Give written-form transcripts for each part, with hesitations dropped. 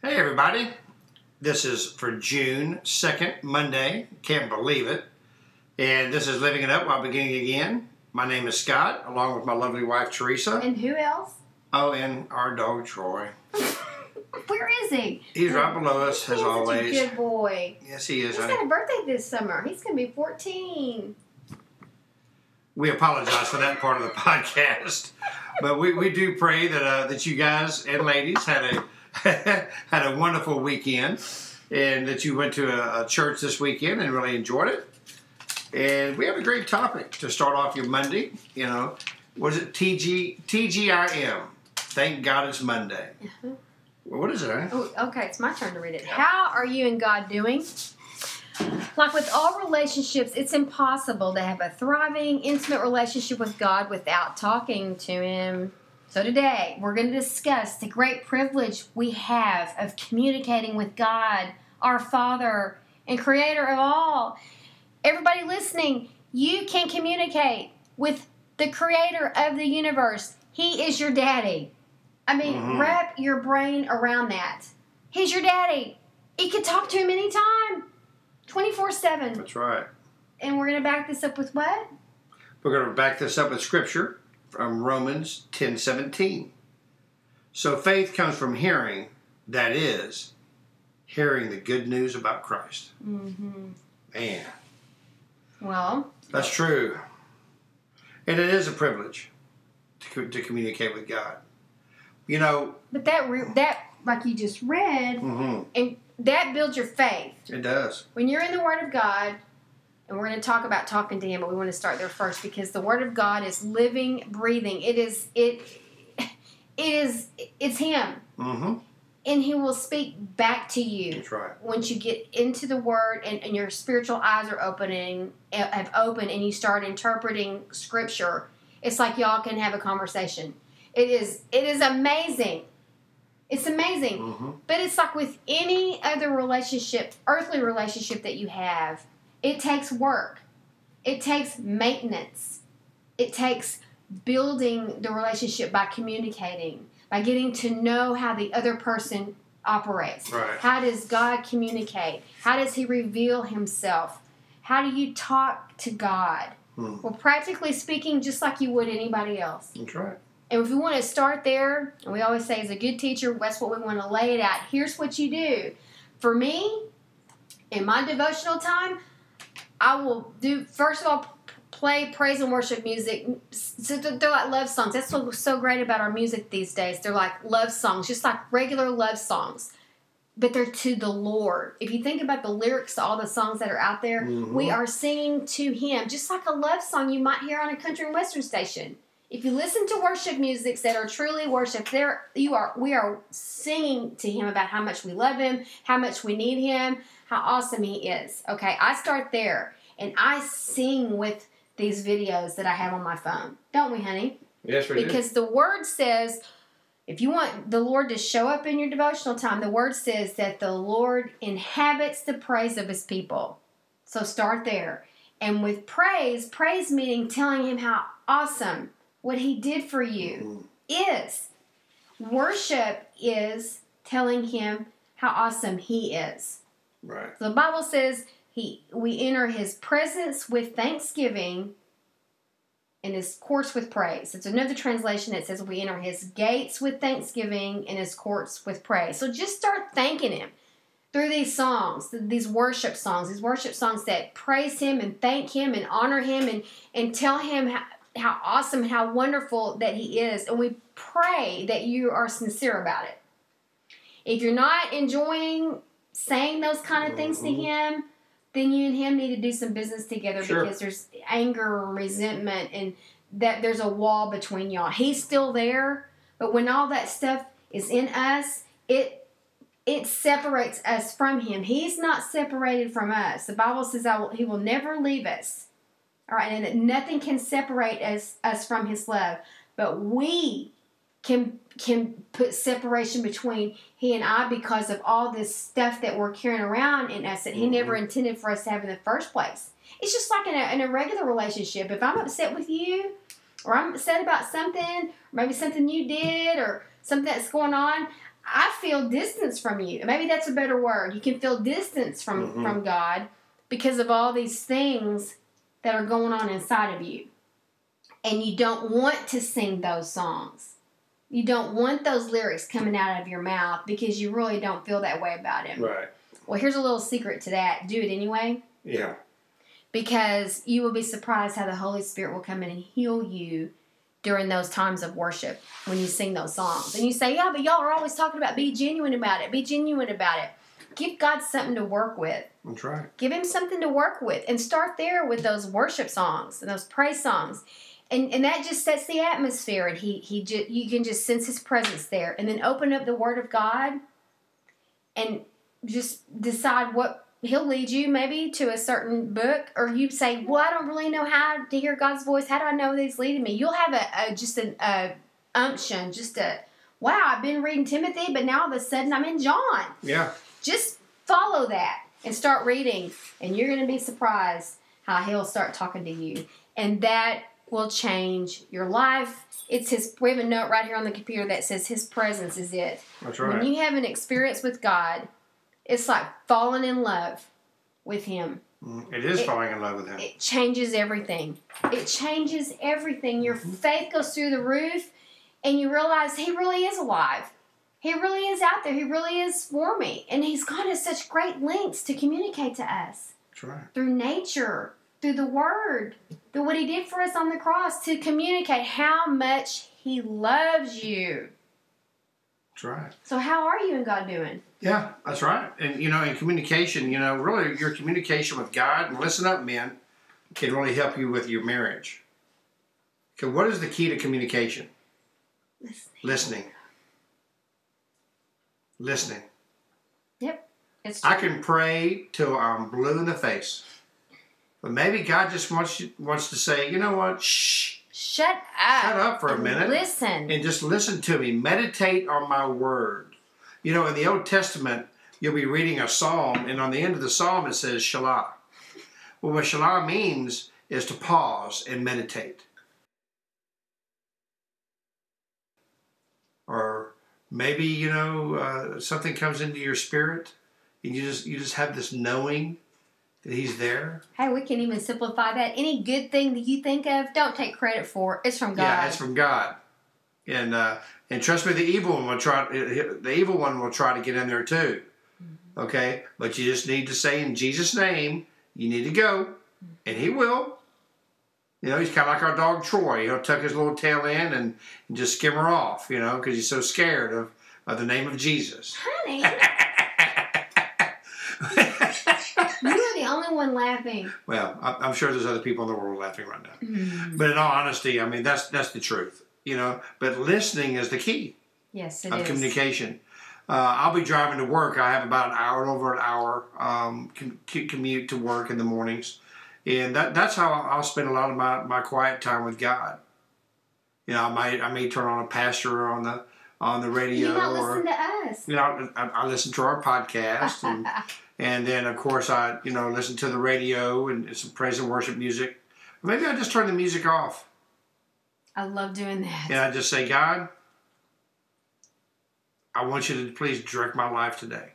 Hey everybody, this is for June 2nd, Monday, can't believe it, and this is Living It Up while beginning again. My name is Scott, along with my lovely wife, Teresa. And who else? Oh, and our dog, Troy. Where is he? He's right below us, as always. He's such a good boy. Yes, he is. He's got a birthday this summer. He's going to be 14. We apologize for that part of the podcast, but we do pray that you guys and ladies had a wonderful weekend, and that you went to a church this weekend and really enjoyed it. And we have a great topic to start off your Monday. You know, was it TGIM? Thank God it's Monday. Uh-huh. Well, what is it, honey? Oh, okay, it's my turn to read it. How are you and God doing? Like with all relationships, it's impossible to have a thriving, intimate relationship with God without talking to Him. So today, we're going to discuss the great privilege we have of communicating with God, our Father and Creator of all. Everybody listening, you can communicate with the Creator of the universe. He is your daddy. I mean, Wrap your brain around that. He's your daddy. You can talk to Him anytime, 24/7. That's right. And we're going to back this up with what? We're going to back this up with Scripture. From Romans 10:17. So faith comes from hearing, that is, hearing the good news about Christ. Mm-hmm. Man. Well. That's true. And it is a privilege to communicate with God. You know. But that like you just read, and that builds your faith. It does. When you're in the Word of God. And we're going to talk about talking to Him, but we want to start there first because the Word of God is living, breathing. It's Him. Mm-hmm. And He will speak back to you. That's right. Once you get into the Word and your spiritual eyes are opened and you start interpreting Scripture, it's like y'all can have a conversation. It is amazing. It's amazing. Mm-hmm. But it's like with any other relationship, earthly relationship that you have. It takes work. It takes maintenance. It takes building the relationship by communicating, by getting to know how the other person operates. Right. How does God communicate? How does He reveal Himself? How do you talk to God? Well, practically speaking, just like you would anybody else. That's right. And if you want to start there, and we always say as a good teacher, that's what we want to lay it out. Here's what you do. For me, in my devotional time, I will do, first of all, play praise and worship music. They're like love songs. That's what's so great about our music these days. They're like love songs, just like regular love songs. But they're to the Lord. If you think about the lyrics to all the songs that are out there, we are singing to Him. Just like a love song you might hear on a country and western station. If you listen to worship music that are truly worship, we are singing to Him about how much we love Him, how much we need Him, how awesome He is. Okay, I start there, and I sing with these videos that I have on my phone. Don't we, honey? Yes, we do. Because the Word says, if you want the Lord to show up in your devotional time, the Word says that the Lord inhabits the praise of His people. So start there. And with praise meaning telling Him how awesome what He did for you is. Worship is telling Him how awesome He is. Right. So the Bible says we enter His presence with thanksgiving and His courts with praise. It's another translation that says we enter His gates with thanksgiving and His courts with praise. So just start thanking Him through these songs, these worship songs that praise Him and thank Him and honor Him and tell Him how awesome and how wonderful that He is. And we pray that you are sincere about it. If you're not enjoying saying those kind of things to Him, then you and Him need to do some business together. Sure. Because there's anger and resentment and that there's a wall between y'all. He's still there, but when all that stuff is in us, it separates us from him. He's not separated from us. The Bible says he will never leave us. All right, and that nothing can separate us from his love. But we can put separation between he and I because of all this stuff that we're carrying around in us that he never intended for us to have in the first place. It's just like in a regular relationship. If I'm upset with you, or I'm upset about something, or maybe something you did, or something that's going on, I feel distance from you. Maybe that's a better word. You can feel distance from God because of all these things that are going on inside of you. And you don't want to sing those songs. You don't want those lyrics coming out of your mouth because you really don't feel that way about him. Right. Well, here's a little secret to that. Do it anyway. Yeah. Because you will be surprised how the Holy Spirit will come in and heal you during those times of worship when you sing those songs. And you say, yeah, but y'all are always talking about be genuine about it. Be genuine about it. Give God something to work with. That's right. Give him something to work with. And start there with those worship songs and those praise songs. And that just sets the atmosphere. And you can just sense his presence there. And then open up the Word of God and just decide what... He'll lead you maybe to a certain book, or you say, well, I don't really know how to hear God's voice. How do I know that he's leading me? You'll have a unction, wow, I've been reading Timothy, but now all of a sudden I'm in John. Yeah. Just follow that and start reading, and you're going to be surprised how he'll start talking to you. And that will change your life. We have a note right here on the computer that says his presence is it. That's right. When you have an experience with God, it's like falling in love with him. It is falling in love with him. It changes everything. It changes everything. Your faith goes through the roof, and you realize he really is alive. He really is out there. He really is for me. And he's gone to such great lengths to communicate to us. That's right. Through nature, through the Word, through what he did for us on the cross, to communicate how much he loves you. That's right. So how are you and God doing? Yeah, that's right. And, in communication, really your communication with God, and listen up, men, can really help you with your marriage. Okay, what is the key to communication? Listening. Yep. It's true. I can pray till I'm blue in the face. But maybe God just wants to say, you know what, shh. Shut up. Shut up for a minute. Listen. And just listen to me. Meditate on my word. In the Old Testament, you'll be reading a psalm, and on the end of the psalm it says Shalah. Well, what Shalah means is to pause and meditate. Or maybe, something comes into your spirit, and you just have this knowing that he's there. Hey, we can even simplify that. Any good thing that you think of, don't take credit for. It's from God. Yeah, it's from God. And trust me, the evil one will try to get in there too. Mm-hmm. Okay? But you just need to say, in Jesus' name, you need to go. Mm-hmm. And he will. He's kind of like our dog Troy. He'll tuck his little tail in and just skim her off, because he's so scared of the name of Jesus. Honey. One laughing. Well, I'm sure there's other people in the world laughing right now. Mm-hmm. But in all honesty, I mean, that's the truth, But listening is the key. Yes, it is. Of communication. I'll be driving to work. I have about an hour commute to work in the mornings. And that's how I'll spend a lot of my quiet time with God. I may turn on a pastor on the radio. You don't listen to us. I listen to our podcast and... And then, of course, I, listen to the radio and some praise and worship music. Maybe I just turn the music off. I love doing that. And I just say, God, I want you to please direct my life today.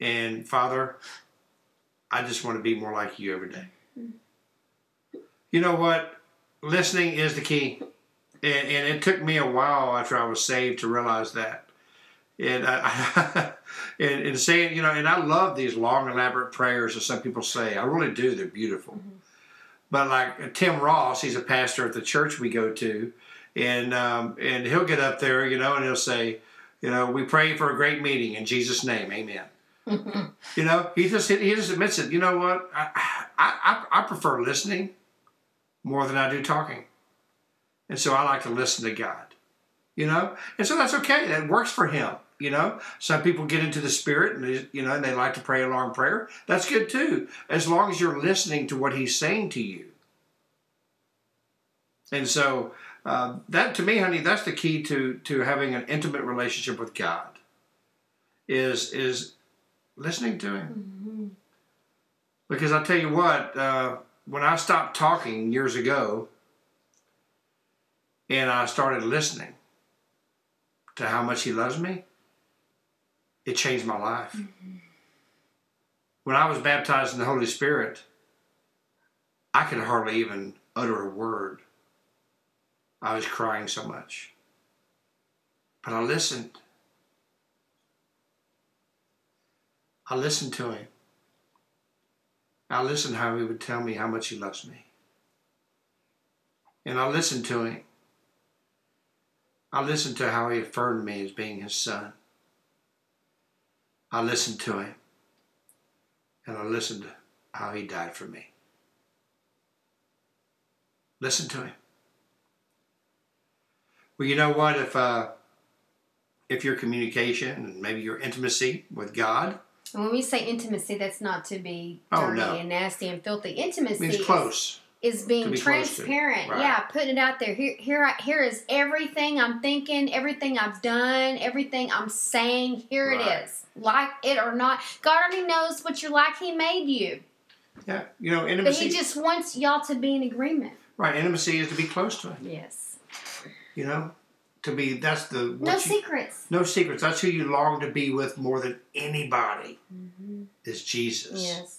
And, Father, I just want to be more like you every day. You know what? Listening is the key. And it took me a while after I was saved to realize that. And I saying, and I love these long, elaborate prayers that some people say. I really do. They're beautiful. Mm-hmm. But like Tim Ross, he's a pastor at the church we go to, and he'll get up there, and he'll say, we pray for a great meeting in Jesus' name, amen. Mm-hmm. He just admits it. You know what? I prefer listening more than I do talking, and so I like to listen to God. you know? And so that's okay. That works for him, you know? Some people get into the Spirit, and they, you know, and they like to pray alarm prayer. That's good too, as long as you're listening to what he's saying to you. And so that, to me, honey, that's the key to having an intimate relationship with God, is listening to him. Mm-hmm. Because I tell you what, when I stopped talking years ago and I started listening to how much he loves me, it changed my life. Mm-hmm. When I was baptized in the Holy Spirit, I could hardly even utter a word. I was crying so much. But I listened. I listened to him. I listened how he would tell me how much he loves me. And I listened to him. I listened to how he affirmed me as being his son. I listened to him. And I listened to how he died for me. Listen to him. Well, you know what? If your communication and maybe your intimacy with God. And when we say intimacy, that's not to be dirty and nasty and filthy. Intimacy means close. Is being be transparent. Right. Yeah, putting it out there. Here is everything I'm thinking, everything I've done, everything I'm saying. Here it is. Like it or not. God already knows what you're like. He made you. Yeah, you know, intimacy. But he just wants y'all to be in agreement. Right, intimacy is to be close to him. Yes. You know? To be, that's the... No secrets. No secrets. That's who you long to be with more than anybody, mm-hmm. is Jesus. Yes.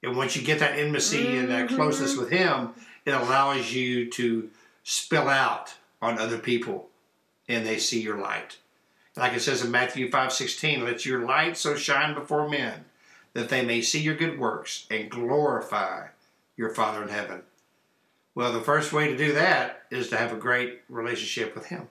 And once you get that intimacy mm-hmm. and that closeness with him, it allows you to spill out on other people and they see your light. Like it says in Matthew 5:16, let your light so shine before men that they may see your good works and glorify your Father in heaven. Well, the first way to do that is to have a great relationship with him.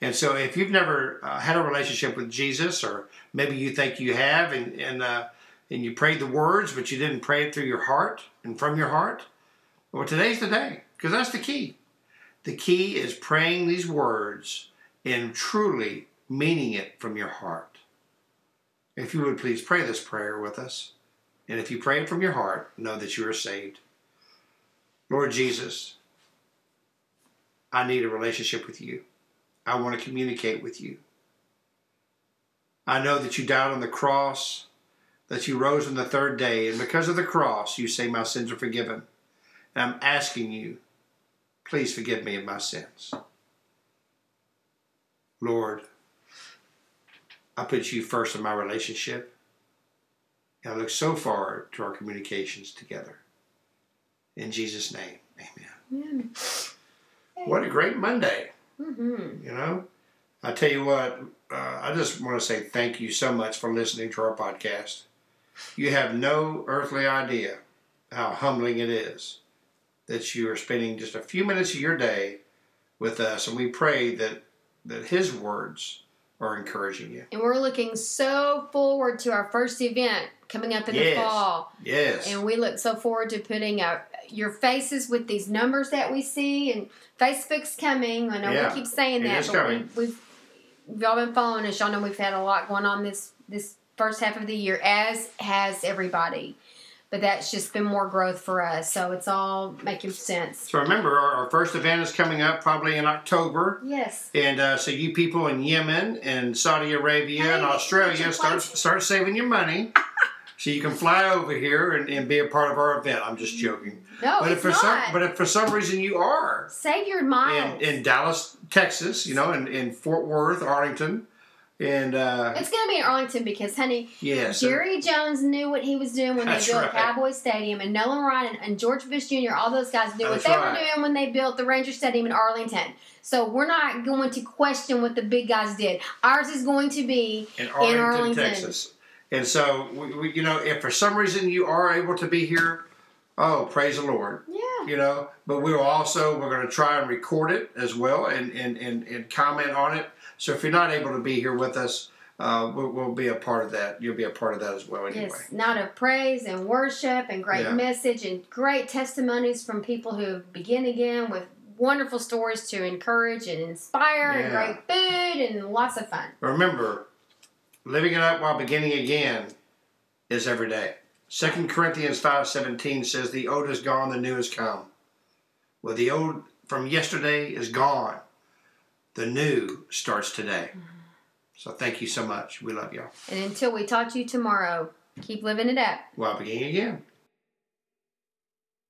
And so if you've never had a relationship with Jesus, or maybe you think you have and you prayed the words, but you didn't pray it through your heart and from your heart, well, today's the day, because that's the key. The key is praying these words and truly meaning it from your heart. If you would please pray this prayer with us. And if you pray it from your heart, know that you are saved. Lord Jesus, I need a relationship with you. I want to communicate with you. I know that you died on the cross, that you rose on the third day, and because of the cross, you say my sins are forgiven. And I'm asking you, please forgive me of my sins. Lord, I put you first in my relationship, and I look so forward to our communications together. In Jesus' name, amen. What a great Monday. Mm-hmm. You know, I tell you what, I just want to say thank you so much for listening to our podcast. You have no earthly idea how humbling it is that you are spending just a few minutes of your day with us, and we pray that his words are encouraging you. And we're looking so forward to our first event coming up in the fall. Yes. And we look so forward to putting your faces with these numbers that we see, and Facebook's coming. I know we keep saying that, but we've y'all been following us. Y'all know we've had a lot going on this first half of the year, as has everybody. But that's just been more growth for us, so it's all making sense. So remember, our first event is coming up probably in October. Yes. And so you people in Yemen and Saudi Arabia and Australia, start saving your money so you can fly over here and be a part of our event. I'm just joking. No, but if for some reason you are. Save your miles. In Dallas, Texas, you know, in Fort Worth, Arlington. And it's going to be in Arlington because, honey, Jerry Jones knew what he was doing when they built Cowboy Stadium. And Nolan Ryan and George Bush, Jr., all those guys knew what they were doing when they built the Ranger Stadium in Arlington. So we're not going to question what the big guys did. Ours is going to be in Arlington, Texas. And so, we, you know, if for some reason you are able to be here, praise the Lord. Yeah. You know, but we're going to try and record it as well and comment on it. So if you're not able to be here with us, we'll be a part of that. You'll be a part of that as well anyway. Yes, night of praise and worship and great message and great testimonies from people who begin again with wonderful stories to encourage and inspire, and great food and lots of fun. Remember, living it up while beginning again is every day. 2 Corinthians 5:17 says, the old is gone, the new has come. Well, the old from yesterday is gone. The new starts today. Mm-hmm. So thank you so much. We love y'all. And until we talk to you tomorrow, keep living it up. While beginning again.